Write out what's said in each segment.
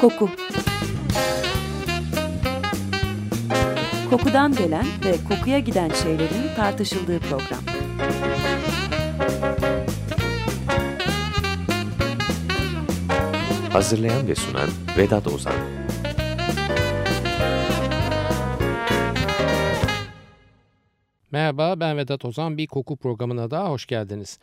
Koku. Kokudan gelen ve kokuya giden şeylerin tartışıldığı program. Hazırlayan ve sunan Vedat Ozan. Merhaba, ben Vedat Ozan. Bir koku programına daha hoş geldiniz.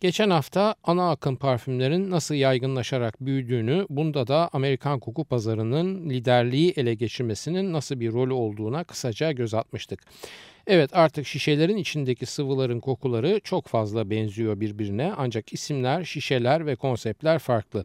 Geçen hafta ana akım parfümlerin nasıl yaygınlaşarak büyüdüğünü, bunda da Amerikan koku pazarının liderliği ele geçirmesinin nasıl bir rolü olduğuna kısaca göz atmıştık. Evet, artık şişelerin içindeki sıvıların kokuları çok fazla benziyor birbirine, ancak isimler, şişeler ve konseptler farklı.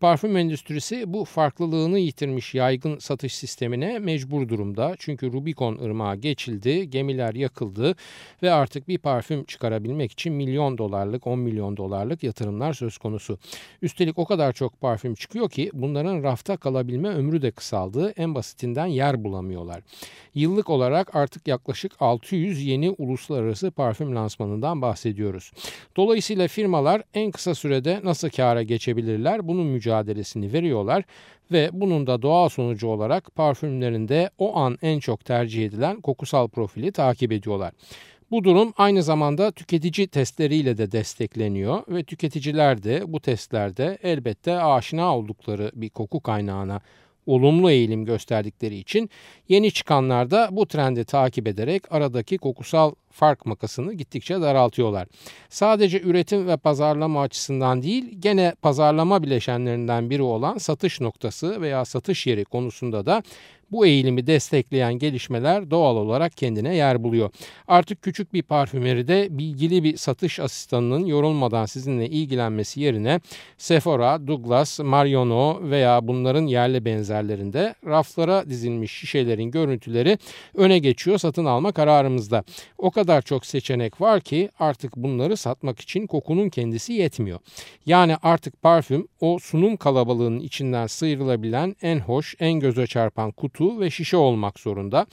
Parfüm endüstrisi bu farklılığını yitirmiş yaygın satış sistemine mecbur durumda. Çünkü Rubicon ırmağı geçildi, gemiler yakıldı ve artık bir parfüm çıkarabilmek için $1 milyon, 10 milyon dolarlık yatırımlar söz konusu. Üstelik o kadar çok parfüm çıkıyor ki bunların rafta kalabilme ömrü de kısaldı. En basitinden yer bulamıyorlar. Yıllık olarak artık yaklaşık 600 yeni uluslararası parfüm lansmanından bahsediyoruz. Dolayısıyla firmalar en kısa sürede nasıl kâra geçebilirler bunun mücadelesini veriyorlar ve bunun da doğal sonucu olarak parfümlerinde o an en çok tercih edilen kokusal profili takip ediyorlar. Bu durum aynı zamanda tüketici testleriyle de destekleniyor ve tüketiciler de bu testlerde elbette aşina oldukları bir koku kaynağına olumlu eğilim gösterdikleri için yeni çıkanlar da bu trendi takip ederek aradaki kokusal fark makasını gittikçe daraltıyorlar. Sadece üretim ve pazarlama açısından değil, gene pazarlama bileşenlerinden biri olan satış noktası veya satış yeri konusunda da bu eğilimi destekleyen gelişmeler doğal olarak kendine yer buluyor. Artık küçük bir parfümeride bilgili bir satış asistanının yorulmadan sizinle ilgilenmesi yerine Sephora, Douglas, Mariano veya bunların yerli benzerlerinde raflara dizilmiş şişelerin görüntüleri öne geçiyor satın alma kararımızda. O kadar çok seçenek var ki artık bunları satmak için kokunun kendisi yetmiyor. Yani artık parfüm o sunum kalabalığının içinden sıyrılabilen en hoş, en göze çarpan kutu ve şişe olmak zorunda.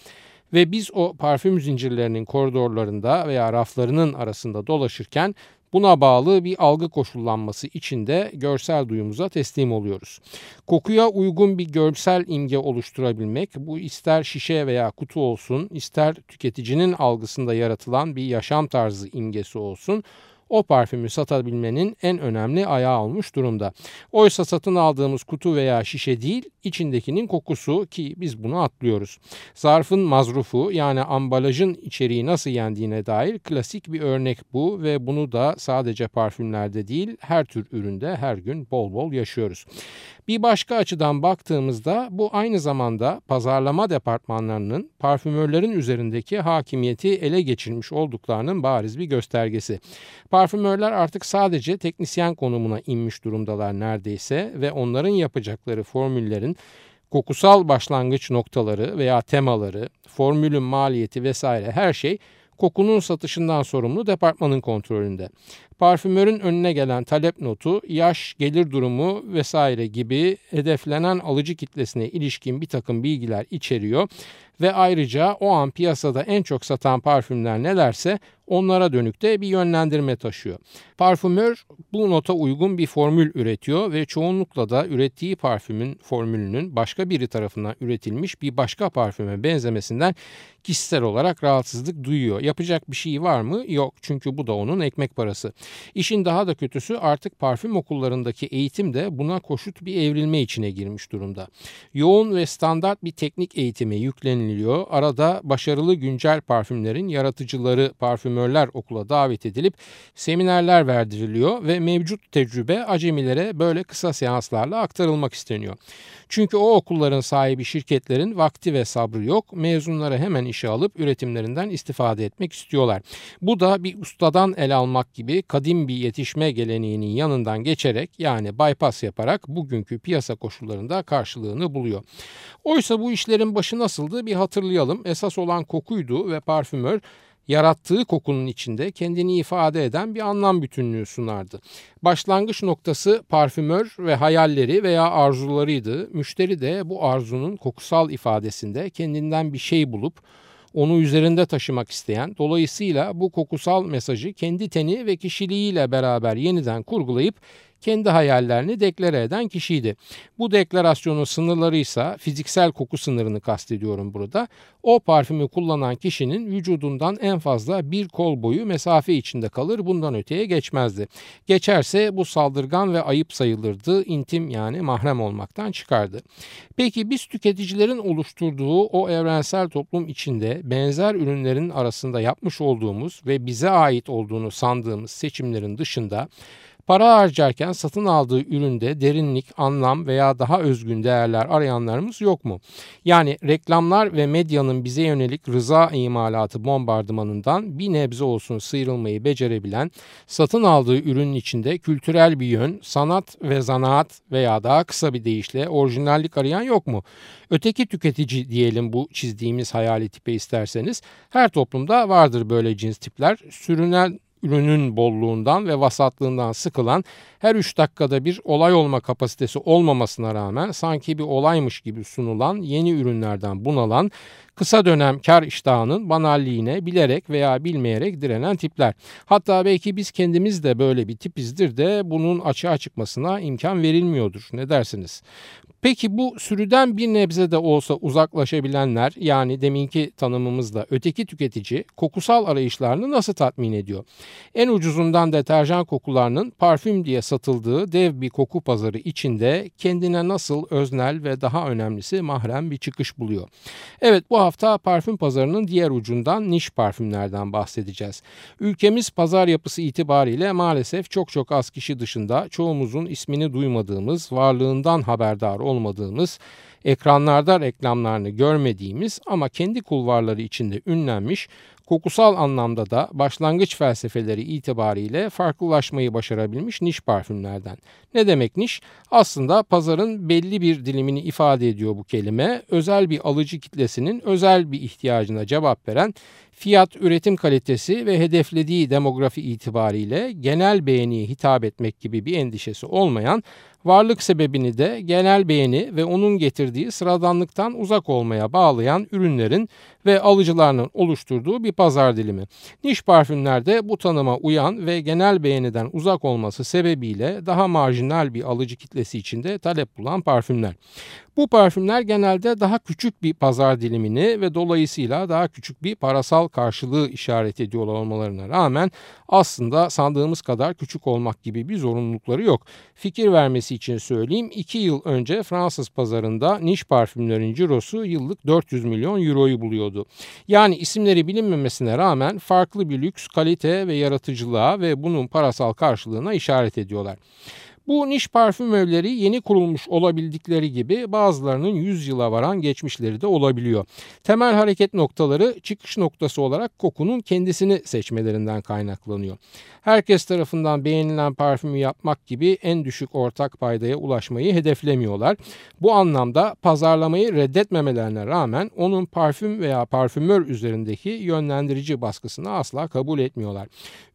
Ve biz o parfüm zincirlerinin koridorlarında veya raflarının arasında dolaşırken buna bağlı bir algı koşullanması içinde görsel duyumuza teslim oluyoruz. Kokuya uygun bir görsel imge oluşturabilmek, bu ister şişe veya kutu olsun, ister tüketicinin algısında yaratılan bir yaşam tarzı imgesi olsun, o parfümü satabilmenin en önemli ayağı olmuş durumda. Oysa satın aldığımız kutu veya şişe değil, içindekinin kokusu ki biz bunu atlıyoruz. Zarfın mazrufu yani ambalajın içeriği nasıl yendiğine dair klasik bir örnek bu ve bunu da sadece parfümlerde değil her tür üründe her gün bol bol yaşıyoruz. Bir başka açıdan baktığımızda bu aynı zamanda pazarlama departmanlarının parfümörlerin üzerindeki hakimiyeti ele geçirmiş olduklarının bariz bir göstergesi. Parfümörler artık sadece teknisyen konumuna inmiş durumdalar neredeyse ve onların yapacakları formüllerin kokusal başlangıç noktaları veya temaları, formülün maliyeti vesaire her şey kokunun satışından sorumlu departmanın kontrolünde. Parfümörün önüne gelen talep notu, yaş, gelir durumu vesaire gibi hedeflenen alıcı kitlesine ilişkin bir takım bilgiler içeriyor ve ayrıca o an piyasada en çok satan parfümler nelerse onlara dönük de bir yönlendirme taşıyor. Parfümör bu nota uygun bir formül üretiyor ve çoğunlukla da ürettiği parfümün formülünün başka biri tarafından üretilmiş bir başka parfüme benzemesinden kişisel olarak rahatsızlık duyuyor. Yapacak bir şey var mı? Yok, çünkü bu da onun ekmek parası. İşin daha da kötüsü artık parfüm okullarındaki eğitim de buna koşut bir evrilme içine girmiş durumda. Yoğun ve standart bir teknik eğitime yükleniliyor. Arada başarılı güncel parfümlerin yaratıcıları, parfümörler okula davet edilip seminerler verdiriliyor ve mevcut tecrübe acemilere böyle kısa seanslarla aktarılmak isteniyor. Çünkü o okulların sahibi şirketlerin vakti ve sabrı yok. Mezunları hemen işe alıp üretimlerinden istifade etmek istiyorlar. Bu da bir ustadan el almak gibi kadim bir yetişme geleneğinin yanından geçerek yani bypass yaparak bugünkü piyasa koşullarında karşılığını buluyor. Oysa bu işlerin başı nasıldı bir hatırlayalım. Esas olan kokuydu ve parfümör yarattığı kokunun içinde kendini ifade eden bir anlam bütünlüğü sunardı. Başlangıç noktası parfümör ve hayalleri veya arzularıydı. Müşteri de bu arzunun kokusal ifadesinde kendinden bir şey bulup onu üzerinde taşımak isteyen, dolayısıyla bu kokusal mesajı kendi teni ve kişiliğiyle beraber yeniden kurgulayıp kendi hayallerini deklare eden kişiydi. Bu deklarasyonun sınırlarıysa fiziksel koku sınırını kastediyorum burada. O parfümü kullanan kişinin vücudundan en fazla bir kol boyu mesafe içinde kalır, bundan öteye geçmezdi. Geçerse bu saldırgan ve ayıp sayılırdı, intim yani mahrem olmaktan çıkardı. Peki biz tüketicilerin oluşturduğu o evrensel toplum içinde benzer ürünlerin arasında yapmış olduğumuz ve bize ait olduğunu sandığımız seçimlerin dışında para harcarken satın aldığı üründe derinlik, anlam veya daha özgün değerler arayanlarımız yok mu? Yani reklamlar ve medyanın bize yönelik rıza imalatı bombardımanından bir nebze olsun sıyrılmayı becerebilen, satın aldığı ürünün içinde kültürel bir yön, sanat ve zanaat veya daha kısa bir deyişle orijinallik arayan yok mu? Öteki tüketici diyelim bu çizdiğimiz hayali tipe isterseniz. Her toplumda vardır böyle cins tipler. Sürünen ürünün bolluğundan ve vasatlığından sıkılan, her 3 dakikada bir olay olma kapasitesi olmamasına rağmen sanki bir olaymış gibi sunulan, yeni ürünlerden bunalan, kısa dönem kar iştahının banalliğine bilerek veya bilmeyerek direnen tipler. Hatta belki biz kendimiz de böyle bir tipizdir de bunun açığa çıkmasına imkan verilmiyordur. Ne dersiniz? Peki bu sürüden bir nebze de olsa uzaklaşabilenler, yani deminki tanımımızda öteki tüketici kokusal arayışlarını nasıl tatmin ediyor? En ucuzundan deterjan kokularının parfüm diye satıldığı dev bir koku pazarı içinde kendine nasıl öznel ve daha önemlisi mahrem bir çıkış buluyor? Evet, bu hafta parfüm pazarının diğer ucundan, niş parfümlerden bahsedeceğiz. Ülkemiz pazar yapısı itibariyle maalesef çok az kişi dışında çoğumuzun ismini duymadığımız, varlığından haberdar olmadığımız, ekranlarda reklamlarını görmediğimiz ama kendi kulvarları içinde ünlenmiş, kokusal anlamda da başlangıç felsefeleri itibariyle farklılaşmayı başarabilmiş niş parfümlerden. Ne demek niş? Aslında pazarın belli bir dilimini ifade ediyor bu kelime. Özel bir alıcı kitlesinin özel bir ihtiyacına cevap veren, fiyat, üretim kalitesi ve hedeflediği demografi itibariyle genel beğeniye hitap etmek gibi bir endişesi olmayan, varlık sebebini de genel beğeni ve onun getirdiği sıradanlıktan uzak olmaya bağlayan ürünlerin ve alıcılarının oluşturduğu bir pazar dilimi. Niş parfümlerde bu tanıma uyan ve genel beğeniden uzak olması sebebiyle daha marjinal bir alıcı kitlesi içinde talep bulan parfümler. Bu parfümler genelde daha küçük bir pazar dilimini ve dolayısıyla daha küçük bir parasal karşılığı işaret ediyor olmalarına rağmen aslında sandığımız kadar küçük olmak gibi bir zorunlulukları yok. Fikir vermesi için söyleyeyim, 2 yıl önce Fransız pazarında niş parfümlerin cirosu yıllık 400 milyon euroyu buluyordu. Yani isimleri bilinmemesine rağmen farklı bir lüks, kalite ve yaratıcılığa ve bunun parasal karşılığına işaret ediyorlar. Bu niş parfüm evleri yeni kurulmuş olabildikleri gibi bazılarının 100 yıla varan geçmişleri de olabiliyor. Temel hareket noktaları, çıkış noktası olarak kokunun kendisini seçmelerinden kaynaklanıyor. Herkes tarafından beğenilen parfümü yapmak gibi en düşük ortak paydaya ulaşmayı hedeflemiyorlar. Bu anlamda pazarlamayı reddetmemelerine rağmen onun parfüm veya parfümör üzerindeki yönlendirici baskısını asla kabul etmiyorlar.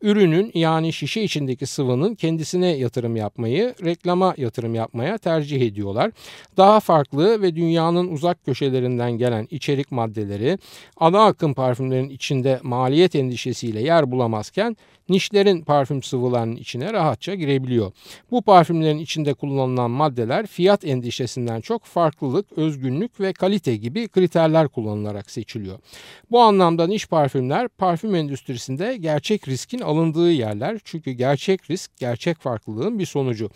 Ürünün, yani şişe içindeki sıvının kendisine yatırım yapmayı, reklama yatırım yapmaya tercih ediyorlar. Daha farklı ve dünyanın uzak köşelerinden gelen içerik maddeleri ana akım parfümlerin içinde maliyet endişesiyle yer bulamazken nişlerin parfüm sıvılarının içine rahatça girebiliyor. Bu parfümlerin içinde kullanılan maddeler fiyat endişesinden çok farklılık, özgünlük ve kalite gibi kriterler kullanılarak seçiliyor. Bu anlamda niş parfümler parfüm endüstrisinde gerçek riskin alındığı yerler. Çünkü gerçek risk, gerçek farklılığın bir sonucu.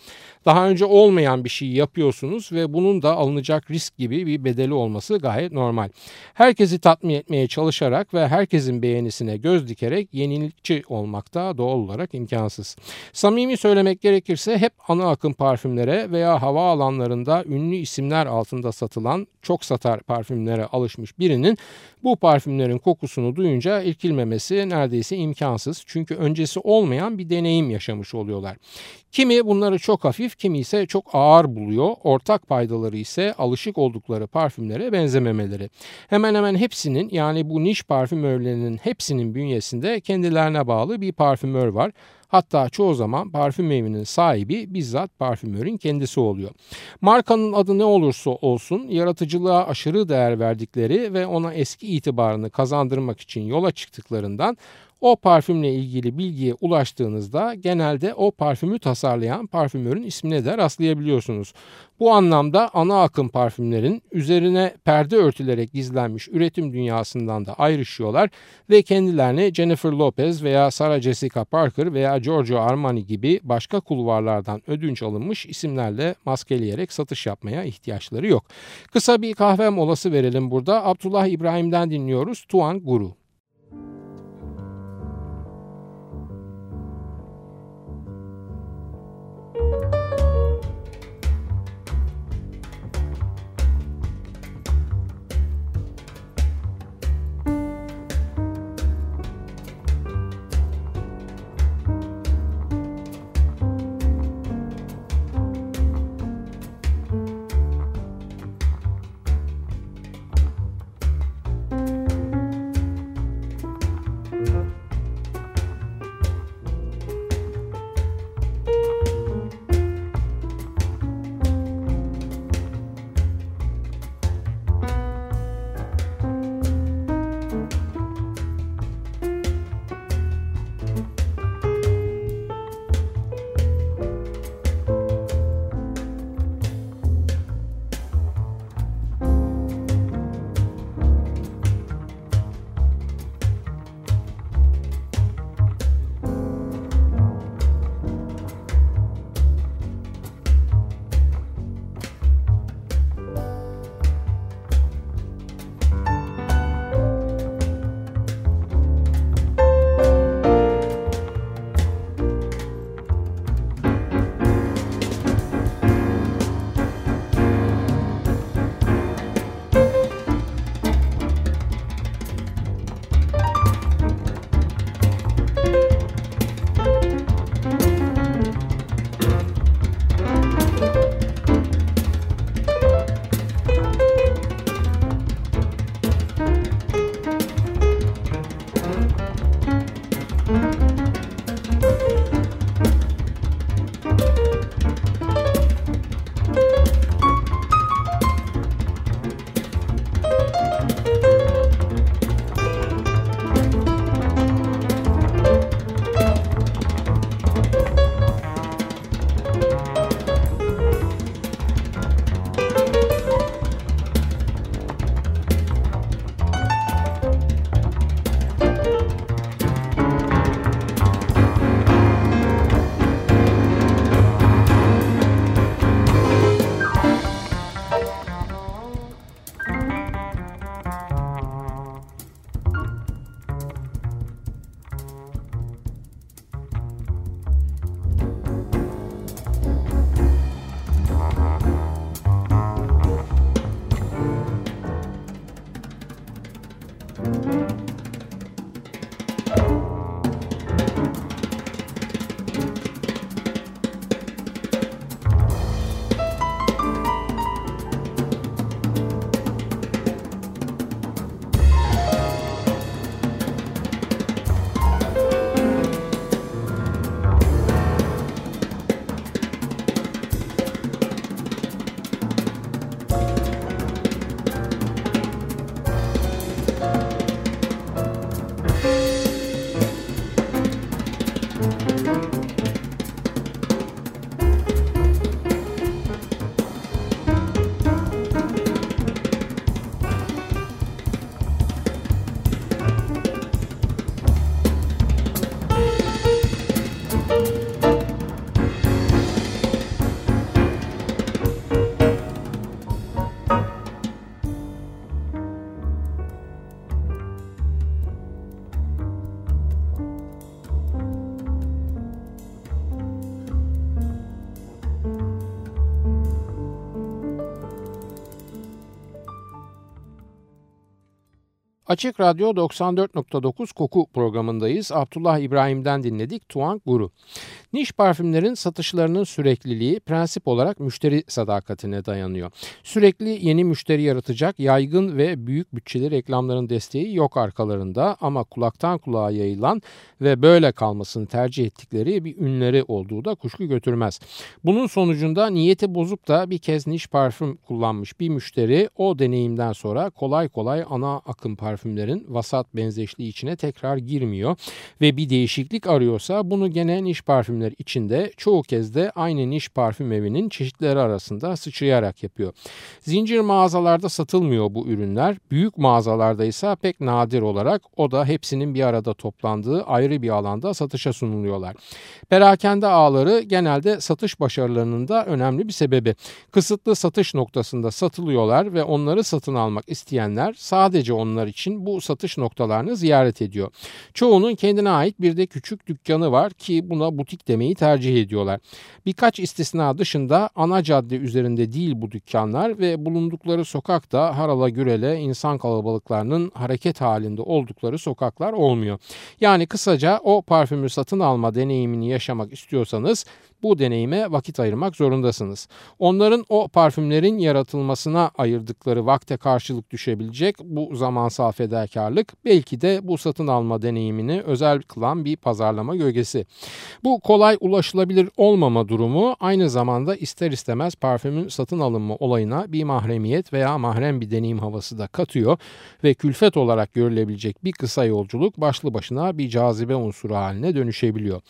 Daha önce olmayan bir şey yapıyorsunuz ve bunun da alınacak risk gibi bir bedeli olması gayet normal. Herkesi tatmin etmeye çalışarak ve herkesin beğenisine göz dikerek yenilikçi olmak da doğal olarak imkansız. Samimi söylemek gerekirse hep ana akım parfümlere veya hava alanlarında ünlü isimler altında satılan çok satar parfümlere alışmış birinin bu parfümlerin kokusunu duyunca irkilmemesi neredeyse imkansız. Çünkü öncesi olmayan bir deneyim yaşamış oluyorlar. Kimi bunları çok hafif, kimi ise çok ağır buluyor. Ortak paydaları ise alışık oldukları parfümlere benzememeleri. Hemen hemen hepsinin, yani bu niş parfümörlerinin hepsinin bünyesinde kendilerine bağlı bir parfümör var. Hatta çoğu zaman parfüm evinin sahibi bizzat parfümörün kendisi oluyor. Markanın adı ne olursa olsun yaratıcılığa aşırı değer verdikleri ve ona eski itibarını kazandırmak için yola çıktıklarından o parfümle ilgili bilgiye ulaştığınızda genelde o parfümü tasarlayan parfümörün ismine de rastlayabiliyorsunuz. Bu anlamda ana akım parfümlerin üzerine perde örtülerek gizlenmiş üretim dünyasından da ayrışıyorlar ve kendilerini Jennifer Lopez veya Sarah Jessica Parker veya Giorgio Armani gibi başka kulvarlardan ödünç alınmış isimlerle maskeleyerek satış yapmaya ihtiyaçları yok. Kısa bir kahve molası verelim burada. Abdullah İbrahim'den dinliyoruz Tuan Guru. Açık Radyo 94.9 Koku programındayız. Abdullah İbrahim'den dinledik Tuan Guru. Niş parfümlerin satışlarının sürekliliği prensip olarak müşteri sadakatine dayanıyor. Sürekli yeni müşteri yaratacak yaygın ve büyük bütçeli reklamların desteği yok arkalarında ama kulaktan kulağa yayılan ve böyle kalmasını tercih ettikleri bir ünleri olduğu da kuşku götürmez. Bunun sonucunda niyeti bozup da bir kez niş parfüm kullanmış bir müşteri o deneyimden sonra kolay kolay ana akım parfümlerin vasat benzeşliği içine tekrar girmiyor ve bir değişiklik arıyorsa bunu gene niş parfümler içinde çoğu kez de aynı niş parfüm evinin çeşitleri arasında sıçrayarak yapıyor. Zincir mağazalarda satılmıyor bu ürünler. Büyük mağazalarda ise pek nadir olarak o da hepsinin bir arada toplandığı ayrı bir alanda satışa sunuluyorlar. Perakende ağları genelde satış başarılarının da önemli bir sebebi. Kısıtlı satış noktasında satılıyorlar ve onları satın almak isteyenler sadece onlar için bu satış noktalarını ziyaret ediyor. Çoğunun kendine ait bir de küçük dükkanı var ki buna butik demeyi tercih ediyorlar. Birkaç istisna dışında ana cadde üzerinde değil bu dükkanlar ve bulundukları sokak da harala gürele insan kalabalıklarının hareket halinde oldukları sokaklar olmuyor. Yani kısaca o parfümü satın alma deneyimini yaşamak istiyorsanız bu deneyime vakit ayırmak zorundasınız. Onların o parfümlerin yaratılmasına ayırdıkları vakte karşılık düşebilecek bu zamansal fedakarlık belki de bu satın alma deneyimini özel kılan bir pazarlama gölgesi. Bu kolay ulaşılabilir olmama durumu aynı zamanda ister istemez parfümün satın alınma olayına bir mahremiyet veya mahrem bir deneyim havası da katıyor ve külfet olarak görülebilecek bir kısa yolculuk başlı başına bir cazibe unsuru haline dönüşebiliyor.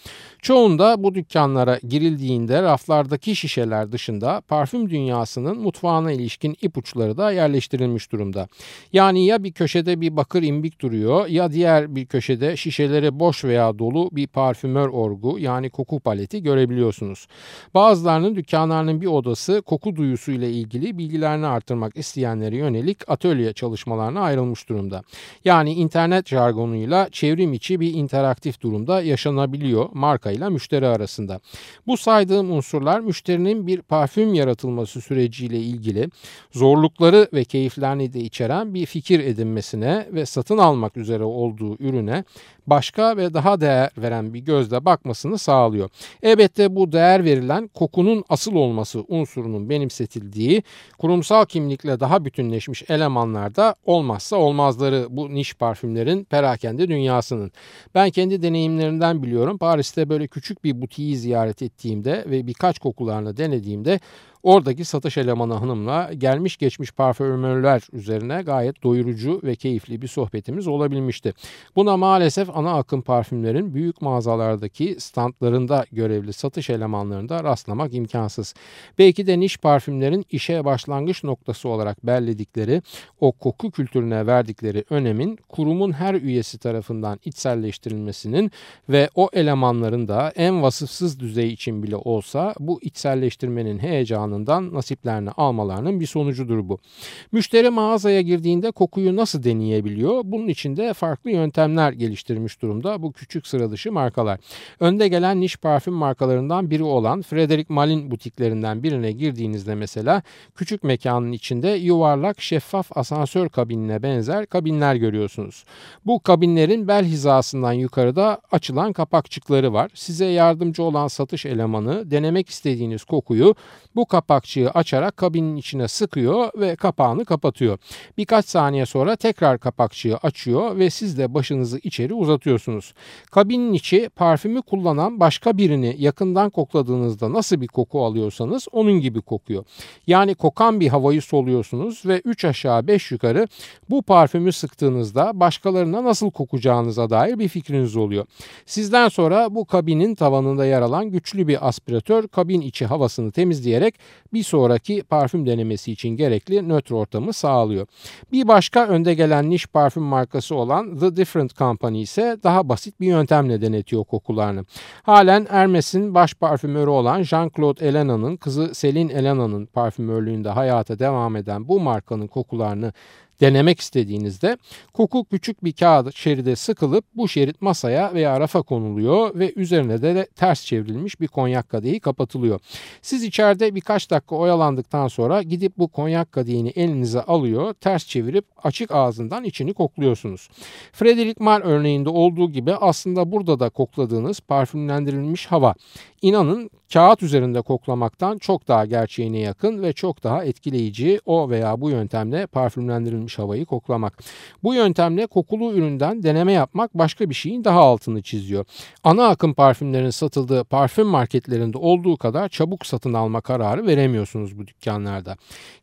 Çoğunda bu dükkanlara girildiğinde raflardaki şişeler dışında parfüm dünyasının mutfağına ilişkin ipuçları da yerleştirilmiş durumda. Yani ya bir köşede bir bakır imbik duruyor ya diğer bir köşede şişeleri boş veya dolu bir parfümör orgu yani koku paleti görebiliyorsunuz. Bazılarının dükkanlarının bir odası koku duyusu ile ilgili bilgilerini artırmak isteyenlere yönelik atölye çalışmalarına ayrılmış durumda. Yani internet jargonuyla çevrim içi bir interaktif durumda yaşanabiliyor markayla müşteri arasında. Bu saydığım unsurlar müşterinin bir parfüm yaratılması süreciyle ilgili zorlukları ve keyiflerini de içeren bir fikir edinmesine ve satın almak üzere olduğu ürüne başka ve daha değer veren bir gözle bakmasını sağlıyor. Elbette bu değer verilen kokunun asıl olması unsurunun benimsetildiği kurumsal kimlikle daha bütünleşmiş elemanlarda olmazsa olmazları bu niş parfümlerin perakende dünyasının. Ben kendi deneyimlerimden biliyorum. Paris'te böyle küçük bir butiği ziyaret ettiğimde ve birkaç kokularını denediğimde oradaki satış elemanı hanımla gelmiş geçmiş parfümörler üzerine gayet doyurucu ve keyifli bir sohbetimiz olabilmişti. Buna maalesef ana akım parfümlerin büyük mağazalardaki standlarında görevli satış elemanlarında rastlamak imkansız. Belki de niş parfümlerin işe başlangıç noktası olarak belirledikleri o koku kültürüne verdikleri önemin kurumun her üyesi tarafından içselleştirilmesinin ve o elemanların da en vasıfsız düzey için bile olsa bu içselleştirmenin heyecanı nasiplerini almalarının bir sonucudur bu. Müşteri mağazaya girdiğinde kokuyu nasıl deneyebiliyor? Bunun için de farklı yöntemler geliştirmiş durumda bu küçük sıra dışı markalar. Önde gelen niş parfüm markalarından biri olan Frederic Malle'in butiklerinden birine girdiğinizde mesela küçük mekanın içinde yuvarlak şeffaf asansör kabinine benzer kabinler görüyorsunuz. Bu kabinlerin bel hizasından yukarıda açılan kapakçıkları var. Size yardımcı olan satış elemanı denemek istediğiniz kokuyu bu kapakçığı açarak kabinin içine sıkıyor ve kapağını kapatıyor. Birkaç saniye sonra tekrar kapakçığı açıyor ve siz de başınızı içeri uzatıyorsunuz. Kabinin içi parfümü kullanan başka birini yakından kokladığınızda nasıl bir koku alıyorsanız onun gibi kokuyor. Yani kokan bir havayı soluyorsunuz ve 3 aşağı 5 yukarı bu parfümü sıktığınızda başkalarına nasıl kokacağınıza dair bir fikriniz oluyor. Sizden sonra bu kabinin tavanında yer alan güçlü bir aspiratör kabin içi havasını temizleyerek bir sonraki parfüm denemesi için gerekli nötr ortamı sağlıyor. Bir başka önde gelen niş parfüm markası olan The Different Company ise daha basit bir yöntemle denetiyor kokularını. Halen Hermès'in baş parfümörü olan Jean-Claude Ellena'nın kızı Selin Ellena'nın parfümörlüğünde hayata devam eden bu markanın kokularını denemek istediğinizde koku küçük bir kağıt şeride sıkılıp bu şerit masaya veya rafa konuluyor ve üzerine de ters çevrilmiş bir konyak kadehi kapatılıyor. Siz içeride birkaç dakika oyalandıktan sonra gidip bu konyak kadehini elinize alıyor, ters çevirip açık ağzından içini kokluyorsunuz. Frederic Malle örneğinde olduğu gibi aslında burada da kokladığınız parfümlendirilmiş hava, İnanın kağıt üzerinde koklamaktan çok daha gerçeğine yakın ve çok daha etkileyici o veya bu yöntemle parfümlendirilmiş havayı koklamak. Bu yöntemle kokulu üründen deneme yapmak başka bir şeyin daha altını çiziyor. Ana akım parfümlerin satıldığı parfüm marketlerinde olduğu kadar çabuk satın alma kararı veremiyorsunuz bu dükkanlarda.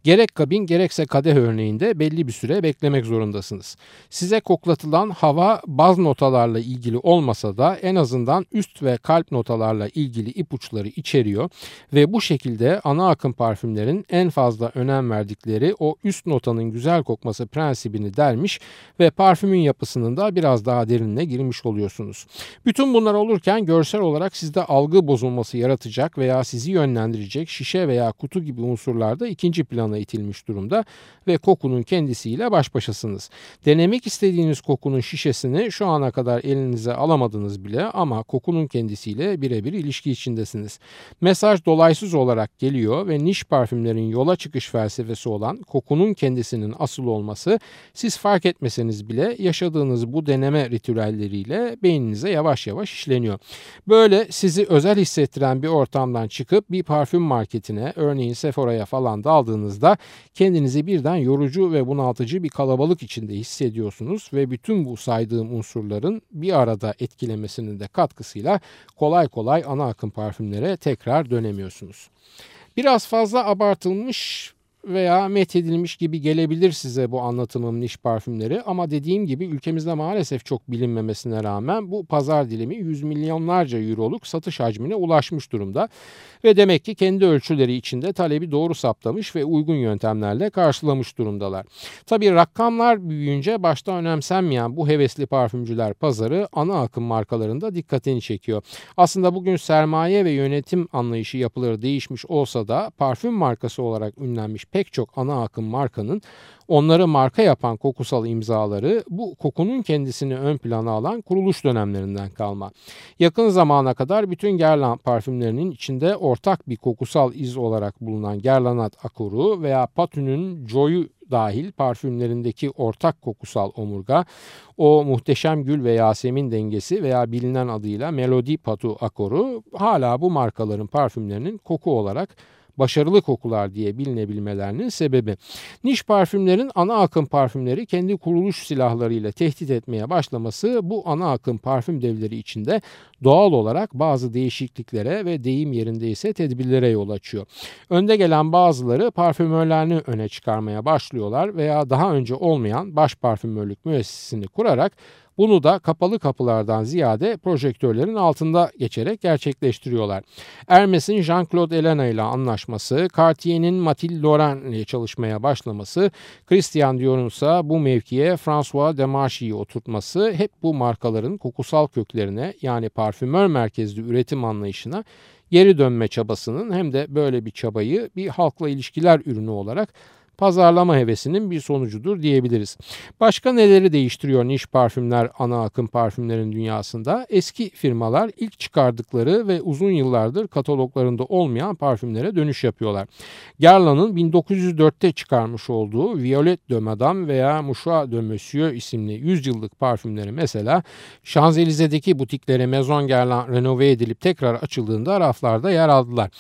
Gerek kabin gerekse kadeh örneğinde belli bir süre beklemek zorundasınız. Size koklatılan hava baz notalarla ilgili olmasa da en azından üst ve kalp notalarla ilgili ipuçları içeriyor ve bu şekilde ana akım parfümlerin en fazla önem verdikleri o üst notanın güzel kokması prensibini delmiş ve parfümün yapısının da biraz daha derinine girmiş oluyorsunuz. Bütün bunlar olurken görsel olarak sizde algı bozulması yaratacak veya sizi yönlendirecek şişe veya kutu gibi unsurlar da ikinci plana itilmiş durumda ve kokunun kendisiyle baş başasınız. Denemek istediğiniz kokunun şişesini şu ana kadar elinize alamadınız bile ama kokunun kendisiyle birebir ilişki içindesiniz. Mesaj dolaysız olarak geliyor ve niş parfümlerin yola çıkış felsefesi olan kokunun kendisinin asıl olması siz fark etmeseniz bile yaşadığınız bu deneme ritüelleriyle beyninize yavaş yavaş işleniyor. Böyle sizi özel hissettiren bir ortamdan çıkıp bir parfüm marketine, örneğin Sephora'ya falan daldığınızda kendinizi birden yorucu ve bunaltıcı bir kalabalık içinde hissediyorsunuz ve bütün bu saydığım unsurların bir arada etkilemesinin de katkısıyla kolay kolay ana akım parfümlere tekrar dönemiyorsunuz. Biraz fazla abartılmış veya methedilmiş gibi gelebilir size bu anlatımım niş parfümleri ama dediğim gibi ülkemizde maalesef çok bilinmemesine rağmen bu pazar dilimi yüz milyonlarca euroluk satış hacmine ulaşmış durumda ve demek ki kendi ölçüleri içinde talebi doğru saptamış ve uygun yöntemlerle karşılamış durumdalar. Tabii rakamlar büyüyünce başta önemsenmeyen bu hevesli parfümcüler pazarı ana akım markalarında dikkatini çekiyor. Aslında bugün sermaye ve yönetim anlayışı yapıları değişmiş olsa da parfüm markası olarak ünlenmiş pek çok ana akım markanın onları marka yapan kokusal imzaları bu kokunun kendisini ön plana alan kuruluş dönemlerinden kalma. Yakın zamana kadar bütün Guerlain parfümlerinin içinde ortak bir kokusal iz olarak bulunan Gerlanat akoru veya Patu'nun Joy'u dahil parfümlerindeki ortak kokusal omurga, o muhteşem gül ve yasemin dengesi veya bilinen adıyla Melody Patu akoru hala bu markaların parfümlerinin koku olarak başarılı kokular diye bilinebilmelerinin sebebi. Niş parfümlerin ana akım parfümleri kendi kuruluş silahlarıyla tehdit etmeye başlaması bu ana akım parfüm devleri içinde doğal olarak bazı değişikliklere ve deyim yerinde ise tedbirlere yol açıyor. Önde gelen bazıları parfümörlerini öne çıkarmaya başlıyorlar veya daha önce olmayan baş parfümörlük müessesini kurarak bunu da kapalı kapılardan ziyade projektörlerin altında geçerek gerçekleştiriyorlar. Hermès'in Jean-Claude Ellena ile anlaşması, Cartier'in Matilde Lorraine ile çalışmaya başlaması, Christian Dior'unsa bu mevkiye François de Marchy'yi oturtması hep bu markaların kokusal köklerine yani parfümör merkezli üretim anlayışına geri dönme çabasının hem de böyle bir çabayı bir halkla ilişkiler ürünü olarak pazarlama hevesinin bir sonucudur diyebiliriz. Başka neleri değiştiriyor niş parfümler ana akım parfümlerin dünyasında? Eski firmalar ilk çıkardıkları ve uzun yıllardır kataloglarında olmayan parfümlere dönüş yapıyorlar. Guerlain'ın 1904'te çıkarmış olduğu Violet de Madame veya Mouchoir de Monsieur isimli 100 yıllık parfümleri mesela Şanzelize'deki butiklere Maison Guerlain renove edilip tekrar açıldığında raflarda yer aldılar.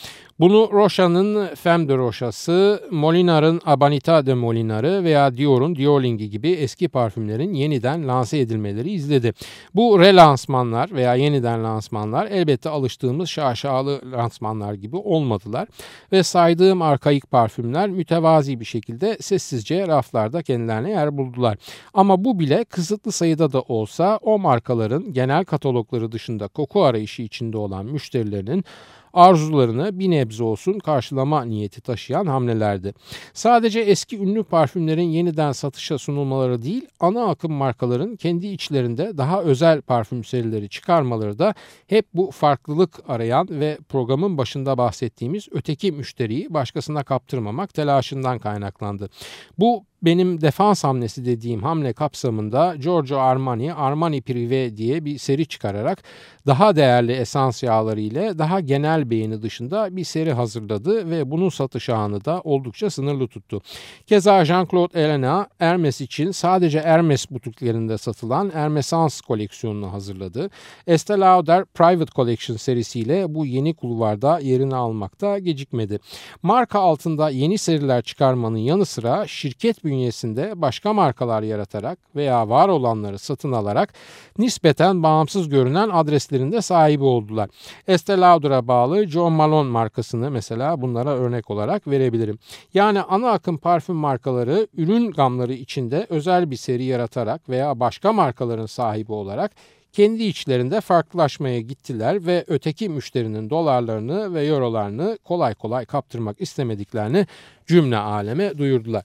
Bunu Rocha'nın Femme de Rocha'sı, Molinar'ın Abanita de Molinar'ı veya Dior'un Diorling'i gibi eski parfümlerin yeniden lanse edilmeleri izledi. Bu relansmanlar veya yeniden lansmanlar elbette alıştığımız şaşalı lansmanlar gibi olmadılar ve saydığım arkaik parfümler mütevazi bir şekilde sessizce raflarda kendilerine yer buldular. Ama bu bile kısıtlı sayıda da olsa o markaların genel katalogları dışında koku arayışı içinde olan müşterilerinin arzularını bir nebze olsun karşılama niyeti taşıyan hamlelerdi. Sadece eski ünlü parfümlerin yeniden satışa sunulmaları değil, ana akım markaların kendi içlerinde daha özel parfüm serileri çıkarmaları da hep bu farklılık arayan ve programın başında bahsettiğimiz öteki müşteriyi başkasına kaptırmamak telaşından kaynaklandı. Bu Benim defans hamlesi dediğim hamle kapsamında Giorgio Armani, Armani Privé diye bir seri çıkararak daha değerli esans yağları ile daha genel beğeni dışında bir seri hazırladı ve bunun satış ağını da oldukça sınırlı tuttu. Keza Jean-Claude Ellena, Hermès için sadece Hermès butiklerinde satılan Hermès Esans koleksiyonunu hazırladı. Estée Lauder Private Collection serisiyle bu yeni kulvarda yerini almakta gecikmedi. Marka altında yeni seriler çıkarmanın yanı sıra şirket bünyesinde başka markalar yaratarak veya var olanları satın alarak nispeten bağımsız görünen adreslerinde sahibi oldular. Estée Lauder'a bağlı John Malone markasını mesela bunlara örnek olarak verebilirim. Yani ana akım parfüm markaları ürün gamları içinde özel bir seri yaratarak veya başka markaların sahibi olarak kendi içlerinde farklılaşmaya gittiler ve öteki müşterinin dolarlarını ve eurolarını kolay kolay kaptırmak istemediklerini cümle aleme duyurdular.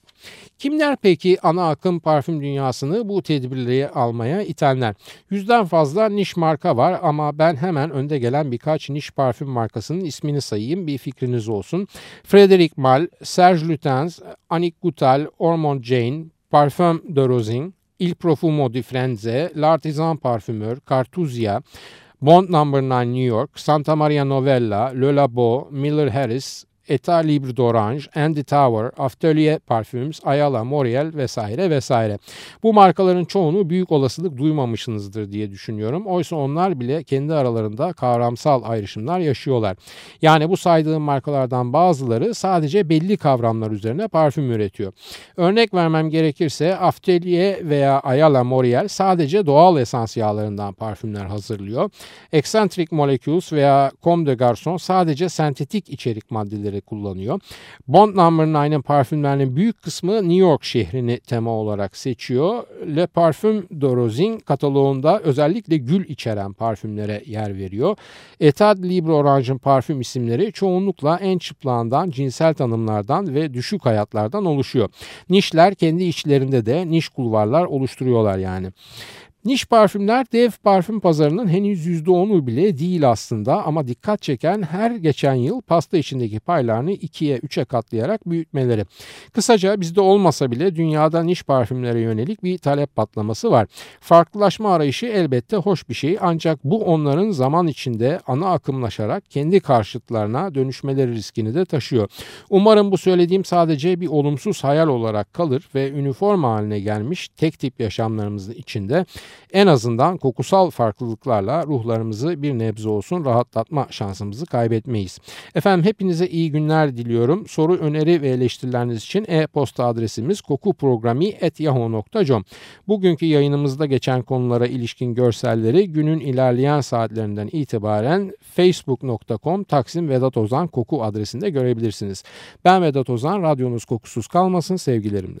Kimler peki ana akım parfüm dünyasını bu tedbirleri almaya itenler? 100'den fazla niş marka var ama ben hemen önde gelen birkaç niş parfüm markasının ismini sayayım, bir fikriniz olsun. Frederic Malle, Serge Lutens, Annick Goutal, Ormonde Jayne, Parfum de Rosin, Il Profumo di Frenze, L'Artisan Parfumeur, Cartusia, Bond No. 9 New York, Santa Maria Novella, Le Labo, Miller Harris, Etat Libre d'Orange, Andy Tower, Aftelier Parfüms, Ayala Moriel vesaire vesaire. Bu markaların çoğunu büyük olasılık duymamışsınızdır diye düşünüyorum. Oysa onlar bile kendi aralarında kavramsal ayrışımlar yaşıyorlar. Yani bu saydığım markalardan bazıları sadece belli kavramlar üzerine parfüm üretiyor. Örnek vermem gerekirse Aftelier veya Ayala Moriel sadece doğal esans yağlarından parfümler hazırlıyor. Eccentric Molecules veya Comme des Garçons sadece sentetik içerik maddeleri kullanıyor. Bond No. 9'ın parfümlerinin büyük kısmı New York şehrini tema olarak seçiyor. Le Parfum de Rosin kataloğunda özellikle gül içeren parfümlere yer veriyor. Etat Libre Orange'ın parfüm isimleri çoğunlukla en çıplağından, cinsel tanımlardan ve düşük hayatlardan oluşuyor. Nişler kendi içlerinde de niş kulvarlar oluşturuyorlar yani. Niş parfümler dev parfüm pazarının henüz %10'u bile değil aslında ama dikkat çeken her geçen yıl pasta içindeki paylarını 2'ye 3'e katlayarak büyütmeleri. Kısaca bizde olmasa bile dünyada niş parfümlere yönelik bir talep patlaması var. Farklılaşma arayışı elbette hoş bir şey ancak bu onların zaman içinde ana akımlaşarak kendi karşıtlarına dönüşmeleri riskini de taşıyor. Umarım bu söylediğim sadece bir olumsuz hayal olarak kalır ve üniforma haline gelmiş tek tip yaşamlarımızın içinde en azından kokusal farklılıklarla ruhlarımızı bir nebze olsun rahatlatma şansımızı kaybetmeyiz. Efendim hepinize iyi günler diliyorum. Soru, öneri ve eleştirileriniz için e-posta adresimiz kokuprogrami@yahoo.com. Bugünkü yayınımızda geçen konulara ilişkin görselleri günün ilerleyen saatlerinden itibaren facebook.com/Vedat Ozan Koku adresinde görebilirsiniz. Ben Vedat Ozan, radyonuz kokusuz kalmasın sevgilerimle.